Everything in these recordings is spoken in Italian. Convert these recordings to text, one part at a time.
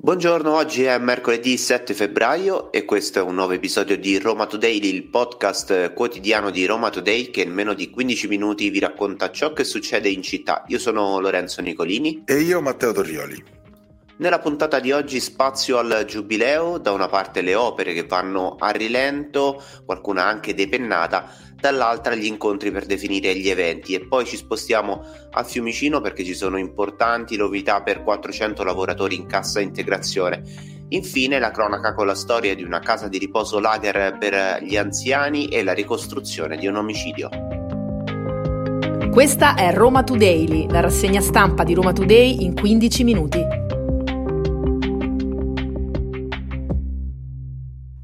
Buongiorno, oggi è mercoledì 7 febbraio e questo è un nuovo episodio di Roma Today, il podcast quotidiano di Roma Today che in meno di 15 minuti vi racconta ciò che succede in città. Io sono Lorenzo Nicolini. E io Matteo Torrioli. Nella puntata di oggi spazio al Giubileo, da una parte le opere che vanno a rilento, qualcuna anche depennata, dall'altra gli incontri per definire gli eventi, e poi ci spostiamo a Fiumicino perché ci sono importanti novità per 400 lavoratori in cassa integrazione. Infine la cronaca con la storia di una casa di riposo lager per gli anziani e la ricostruzione di un omicidio. Questa è Roma Today, la rassegna stampa di Roma Today in 15 minuti.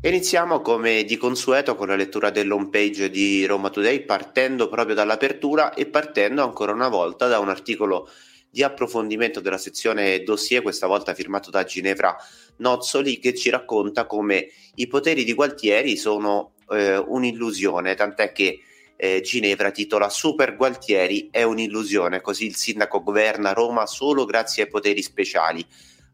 Iniziamo come di consueto con la lettura dell'home page di Roma Today, partendo proprio dall'apertura e partendo ancora una volta da un articolo di approfondimento della sezione dossier, questa volta firmato da Ginevra Nozzoli, che ci racconta come i poteri di Gualtieri sono un'illusione, tant'è che Ginevra titola Super Gualtieri è un'illusione, così il sindaco governa Roma solo grazie ai poteri speciali.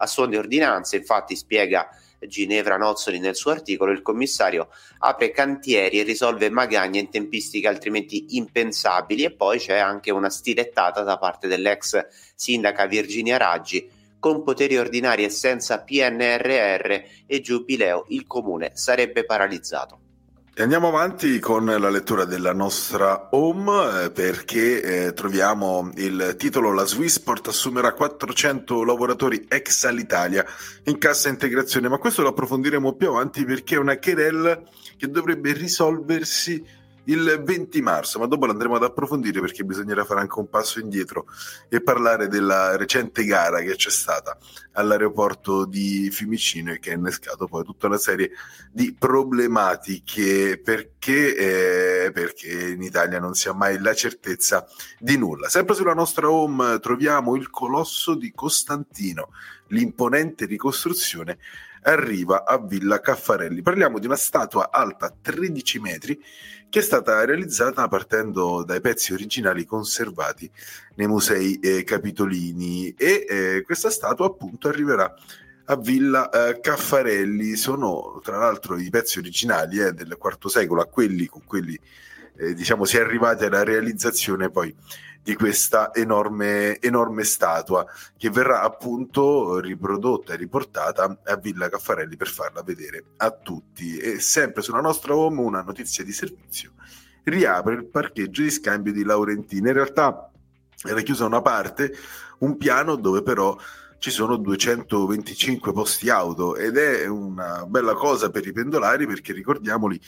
A suon di ordinanze, infatti, spiega Ginevra Nozzoli nel suo articolo, il commissario apre cantieri e risolve magagne in tempistiche altrimenti impensabili, e poi c'è anche una stilettata da parte dell'ex sindaca Virginia Raggi: con poteri ordinari e senza PNRR e Giubileo il comune sarebbe paralizzato. E andiamo avanti con la lettura della nostra home perché troviamo il titolo: la Swissport assumerà 400 lavoratori ex Alitalia in cassa integrazione, ma questo lo approfondiremo più avanti perché è una querela che dovrebbe risolversi il 20 marzo, ma dopo l'andremo ad approfondire perché bisognerà fare anche un passo indietro e parlare della recente gara che c'è stata all'aeroporto di Fiumicino e che ha innescato poi tutta una serie di problematiche perché in Italia non si ha mai la certezza di nulla. Sempre sulla nostra home troviamo il Colosso di Costantino, l'imponente ricostruzione arriva a Villa Caffarelli. Parliamo di una statua alta 13 metri che è stata realizzata partendo dai pezzi originali conservati nei musei Capitolini, e questa statua appunto arriverà a Villa Caffarelli. Sono tra l'altro i pezzi originali del IV secolo a quelli con quelli si è arrivati alla realizzazione poi di questa enorme statua che verrà appunto riprodotta e riportata a Villa Caffarelli per farla vedere a tutti. E sempre sulla nostra home una notizia di servizio: riapre il parcheggio di scambio di Laurentina. In realtà era chiusa una parte, un piano, dove però ci sono 225 posti auto, ed è una bella cosa per i pendolari perché, ricordiamoli,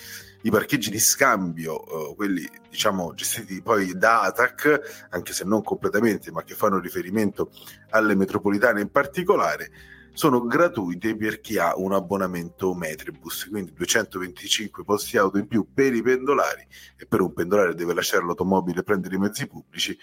i parcheggi di scambio, quelli gestiti poi da ATAC, anche se non completamente, ma che fanno riferimento alle metropolitane in particolare, sono gratuiti per chi ha un abbonamento Metribus, quindi 225 posti auto in più per i pendolari, e per un pendolare deve lasciare l'automobile e prendere i mezzi pubblici,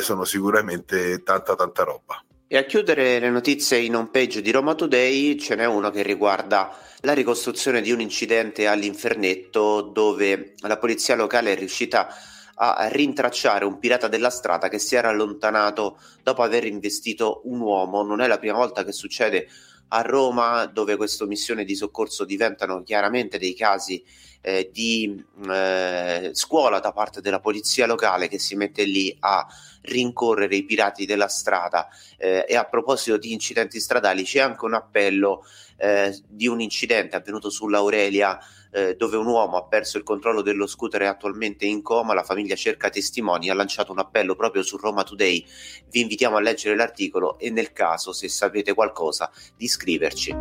sono sicuramente tanta roba. E a chiudere le notizie in home page di Roma Today ce n'è una che riguarda la ricostruzione di un incidente all'Infernetto, dove la polizia locale è riuscita a rintracciare un pirata della strada che si era allontanato dopo aver investito un uomo. Non è la prima volta che succede a Roma, dove queste missioni di soccorso diventano chiaramente dei casi di scuola da parte della polizia locale, che si mette lì a rincorrere i pirati della strada. E a proposito di incidenti stradali, c'è anche un appello di un incidente avvenuto sull'Aurelia, dove un uomo ha perso il controllo dello scooter e è attualmente in coma. La famiglia cerca testimoni, ha lanciato un appello proprio su Roma Today. Vi invitiamo a leggere l'articolo e, nel caso, se sapete qualcosa, di scriverci.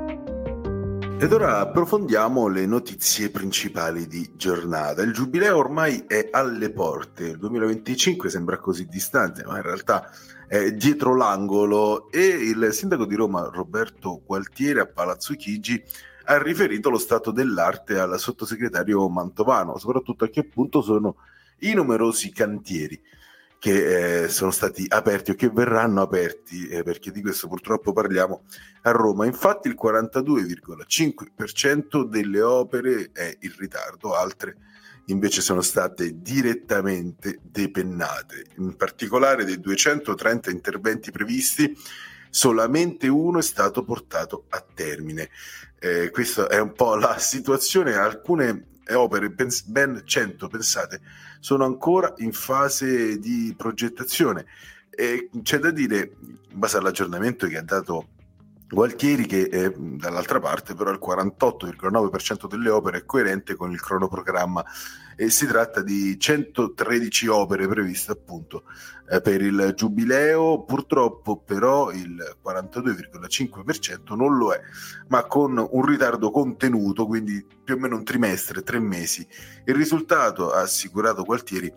Ed ora approfondiamo le notizie principali di giornata. Il Giubileo ormai è alle porte, il 2025 sembra così distante, ma in realtà è dietro l'angolo, e il sindaco di Roma Roberto Gualtieri a Palazzo Chigi ha riferito lo stato dell'arte al sottosegretario Mantovano, soprattutto a che punto sono i numerosi cantieri che sono stati aperti o che verranno aperti, perché di questo purtroppo parliamo a Roma. Infatti il 42,5% delle opere è in ritardo, altre invece sono state direttamente depennate. In particolare dei 230 interventi previsti, solamente uno è stato portato a termine. Questa è un po' la situazione. Alcune opere, ben 100 pensate, sono ancora in fase di progettazione, e c'è da dire, in base all'aggiornamento che ha dato Gualtieri, che dall'altra parte però il 48,9% delle opere è coerente con il cronoprogramma, e si tratta di 113 opere previste appunto per il Giubileo. Purtroppo però il 42,5% non lo è, ma con un ritardo contenuto, quindi più o meno un trimestre, 3 mesi. Il risultato, ha assicurato Gualtieri,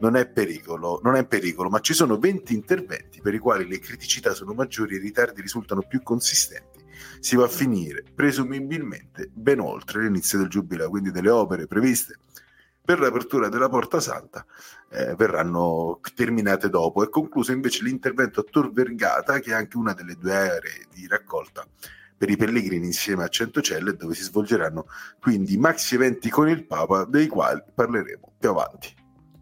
non è in pericolo, ma ci sono 20 interventi per i quali le criticità sono maggiori e i ritardi risultano più consistenti. Si va a finire presumibilmente ben oltre l'inizio del Giubileo, quindi delle opere previste per l'apertura della Porta Santa verranno terminate dopo. È concluso invece l'intervento a Tor Vergata, che è anche una delle 2 aree di raccolta per i pellegrini insieme a Centocelle, dove si svolgeranno quindi maxi eventi con il Papa, dei quali parleremo più avanti.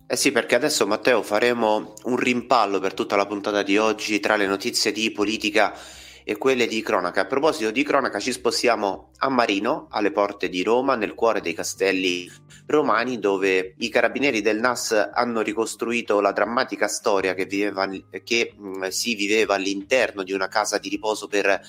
Eh sì, perché adesso, Matteo, faremo un rimpallo per tutta la puntata di oggi tra le notizie di politica e quelle di cronaca. A proposito di cronaca, ci spostiamo a Marino, alle porte di Roma, nel cuore dei castelli romani, dove i carabinieri del NAS hanno ricostruito la drammatica storia che si viveva all'interno di una casa di riposo per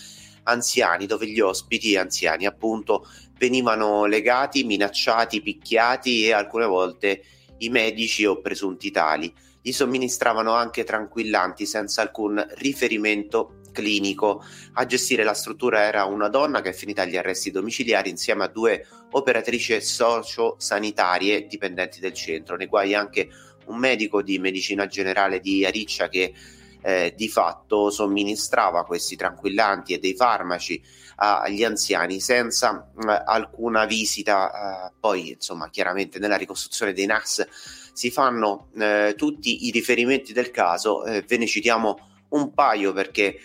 anziani, dove gli ospiti anziani appunto venivano legati, minacciati, picchiati, e alcune volte i medici o presunti tali gli somministravano anche tranquillanti senza alcun riferimento clinico. A gestire la struttura era una donna che è finita agli arresti domiciliari insieme a 2 operatrici socio-sanitarie dipendenti del centro. Nei guai anche un medico di medicina generale di Ariccia che di fatto somministrava questi tranquillanti e dei farmaci agli anziani senza alcuna visita. Poi insomma, chiaramente nella ricostruzione dei NAS si fanno tutti i riferimenti del caso, ve ne citiamo un paio, perché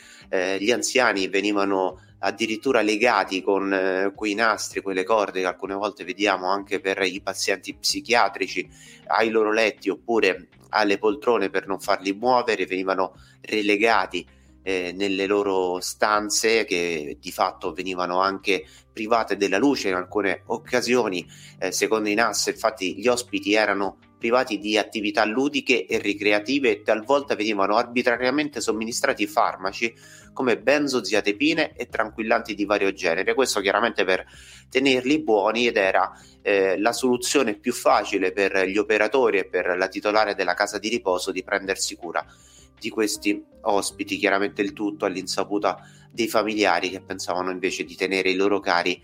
gli anziani venivano addirittura legati con quei nastri, quelle corde che alcune volte vediamo anche per i pazienti psichiatrici, ai loro letti oppure alle poltrone per non farli muovere. Venivano relegati nelle loro stanze, che di fatto venivano anche private della luce in alcune occasioni. Secondo i NAS, infatti, gli ospiti erano privati di attività ludiche e ricreative, e talvolta venivano arbitrariamente somministrati farmaci come benzodiazepine e tranquillanti di vario genere, questo chiaramente per tenerli buoni, ed era la soluzione più facile per gli operatori e per la titolare della casa di riposo di prendersi cura di questi ospiti, chiaramente il tutto all'insaputa dei familiari, che pensavano invece di tenere i loro cari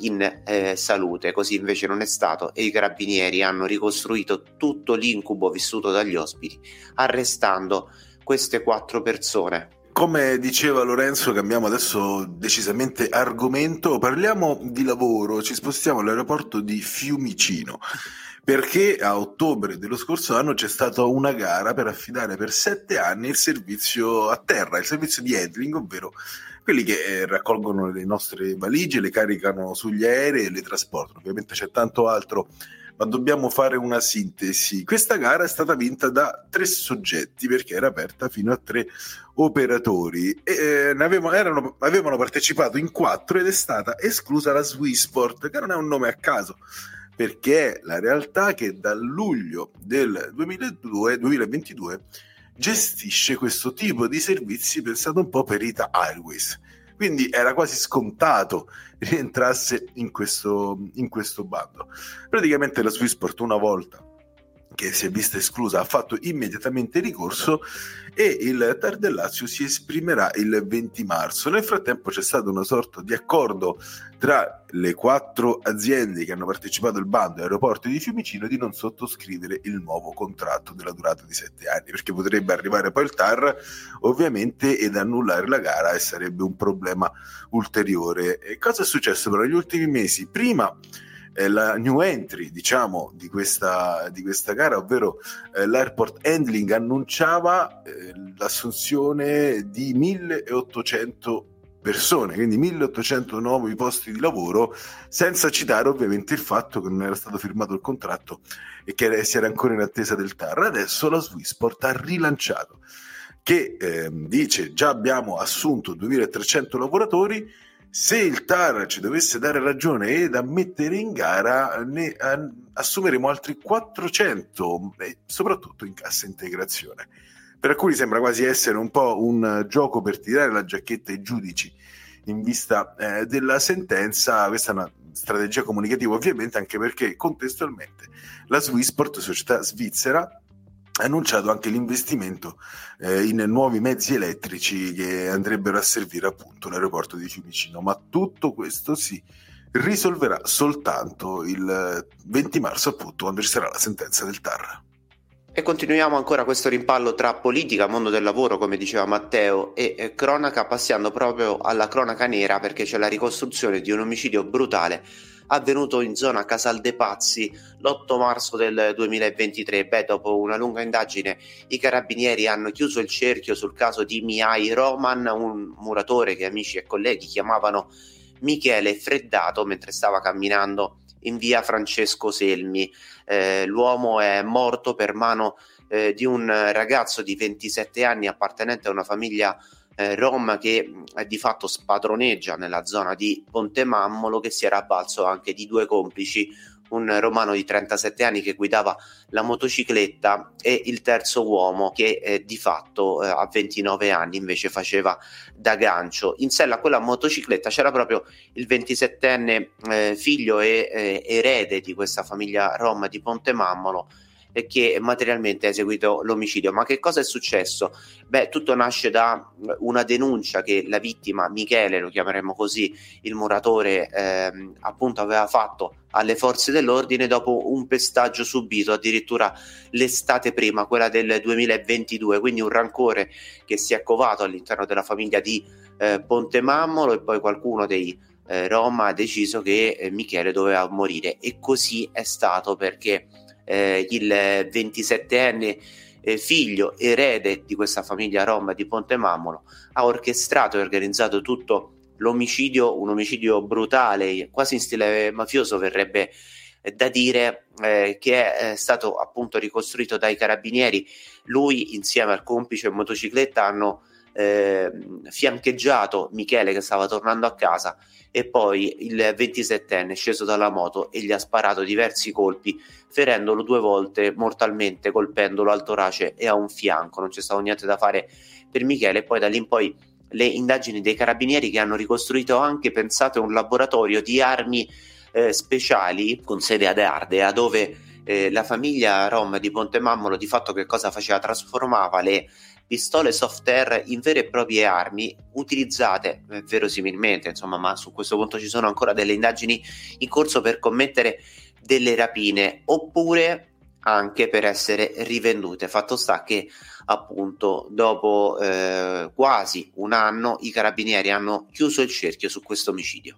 in salute. Così invece non è stato, e i carabinieri hanno ricostruito tutto l'incubo vissuto dagli ospiti, arrestando queste 4 persone. Come diceva Lorenzo, cambiamo adesso decisamente argomento, parliamo di lavoro, ci spostiamo all'aeroporto di Fiumicino, perché a ottobre dello scorso anno c'è stata una gara per affidare per 7 anni il servizio a terra, il servizio di handling, ovvero quelli che raccolgono le nostre valigie, le caricano sugli aerei e le trasportano. Ovviamente c'è tanto altro, ma dobbiamo fare una sintesi. Questa gara è stata vinta da 3 soggetti, perché era aperta fino a 3 operatori, e avevano partecipato in 4, ed è stata esclusa la Swissport, che non è un nome a caso, perché è la realtà che da luglio del 2022 gestisce questo tipo di servizi, pensato un po' per Ita Airways. Quindi era quasi scontato rientrasse in questo bando. Praticamente la Swissport, una volta che si è vista esclusa, ha fatto immediatamente ricorso e il Tar del Lazio si esprimerà il 20 marzo. Nel frattempo c'è stato una sorta di accordo tra le 4 aziende che hanno partecipato al bando aeroporto di Fiumicino di non sottoscrivere il nuovo contratto della durata di 7 anni, perché potrebbe arrivare poi il TAR ovviamente ed annullare la gara e sarebbe un problema ulteriore. E cosa è successo però negli ultimi mesi? Prima la new entry, diciamo, di questa gara, ovvero l'airport handling annunciava l'assunzione di 1.800 persone, quindi 1.800 nuovi posti di lavoro, senza citare ovviamente il fatto che non era stato firmato il contratto e che si era ancora in attesa del TAR. Adesso la Swissport ha rilanciato che dice: già abbiamo assunto 2.300 lavoratori, se il TAR ci dovesse dare ragione ed ammettere in gara ne assumeremo altri 400, soprattutto in cassa integrazione. Per alcuni sembra quasi essere un po' un gioco per tirare la giacchetta ai giudici in vista della sentenza. Questa è una strategia comunicativa ovviamente, anche perché contestualmente la Swissport, società svizzera, ha annunciato anche l'investimento in nuovi mezzi elettrici che andrebbero a servire appunto l'aeroporto di Fiumicino. Ma tutto questo si risolverà soltanto il 20 marzo, appunto, quando ci sarà la sentenza del TAR. E continuiamo ancora questo rimpallo tra politica, mondo del lavoro, come diceva Matteo, e cronaca, passando proprio alla cronaca nera, perché c'è la ricostruzione di un omicidio brutale avvenuto in zona Casal de Pazzi l'8 marzo del 2023. Dopo una lunga indagine, i carabinieri hanno chiuso il cerchio sul caso di Mihai Roman, un muratore che amici e colleghi chiamavano Michele Freddato, mentre stava camminando in via Francesco Selmi. L'uomo è morto per mano di un ragazzo di 27 anni appartenente a una famiglia rom che di fatto spadroneggia nella zona di Ponte Mammolo, che si era avvalso anche di 2 complici: un romano di 37 anni che guidava la motocicletta e il terzo uomo che di fatto a 29 anni invece faceva da gancio. In sella a quella motocicletta c'era proprio il 27enne figlio e erede di questa famiglia rom di Ponte Mammolo, che materialmente ha eseguito l'omicidio. Ma che cosa è successo? Tutto nasce da una denuncia che la vittima, Michele, lo chiameremo così, il muratore, appunto aveva fatto alle forze dell'ordine dopo un pestaggio subito addirittura l'estate prima, quella del 2022, quindi un rancore che si è covato all'interno della famiglia di Ponte Mammolo, e poi qualcuno dei Roma ha deciso che Michele doveva morire, e così è stato, perché il 27enne figlio erede di questa famiglia rom di Ponte Mammolo ha orchestrato e organizzato tutto l'omicidio, un omicidio brutale, quasi in stile mafioso, verrebbe da dire, che è stato appunto ricostruito dai carabinieri. Lui insieme al complice in motocicletta hanno fiancheggiato Michele che stava tornando a casa, e poi il 27enne è sceso dalla moto e gli ha sparato diversi colpi, ferendolo 2 volte mortalmente, colpendolo al torace e a un fianco. Non c'è stato niente da fare per Michele. Poi da lì in poi le indagini dei carabinieri, che hanno ricostruito anche, pensate, un laboratorio di armi speciali con sede ad Ardea, dove la famiglia rom di Ponte Mammolo di fatto che cosa faceva? Trasformava le pistole soft air in vere e proprie armi utilizzate verosimilmente, insomma, ma su questo punto ci sono ancora delle indagini in corso, per commettere delle rapine oppure anche per essere rivendute. Fatto sta che appunto dopo quasi un anno i carabinieri hanno chiuso il cerchio su questo omicidio.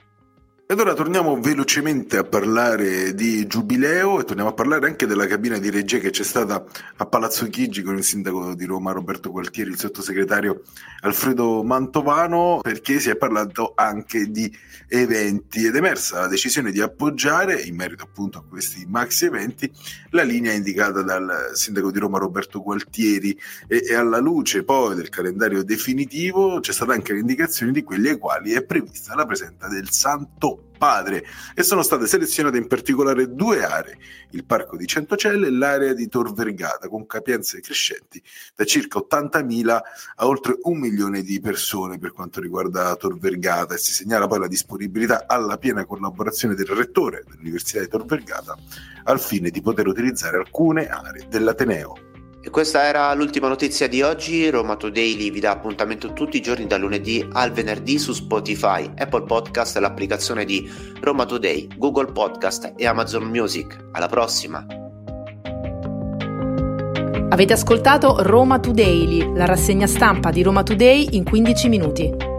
Ed ora torniamo velocemente a parlare di Giubileo e torniamo a parlare anche della cabina di regia che c'è stata a Palazzo Chigi con il sindaco di Roma Roberto Gualtieri e il sottosegretario Alfredo Mantovano, perché si è parlato anche di eventi ed è emersa la decisione di appoggiare, in merito appunto a questi maxi eventi, la linea indicata dal sindaco di Roma Roberto Gualtieri, e alla luce poi del calendario definitivo c'è stata anche l'indicazione di quelli ai quali è prevista la presenza del Santo suo padre, e sono state selezionate in particolare due aree, il parco di Centocelle e l'area di Tor Vergata, con capienze crescenti da circa 80.000 a oltre 1 milione di persone per quanto riguarda Tor Vergata, e si segnala poi la disponibilità alla piena collaborazione del rettore dell'Università di Tor Vergata al fine di poter utilizzare alcune aree dell'Ateneo. E questa era l'ultima notizia di oggi. Roma Today vi dà appuntamento tutti i giorni dal lunedì al venerdì su Spotify, Apple Podcast, l'applicazione di Roma Today, Google Podcast e Amazon Music. Alla prossima! Avete ascoltato Roma Today, la rassegna stampa di Roma Today in 15 minuti.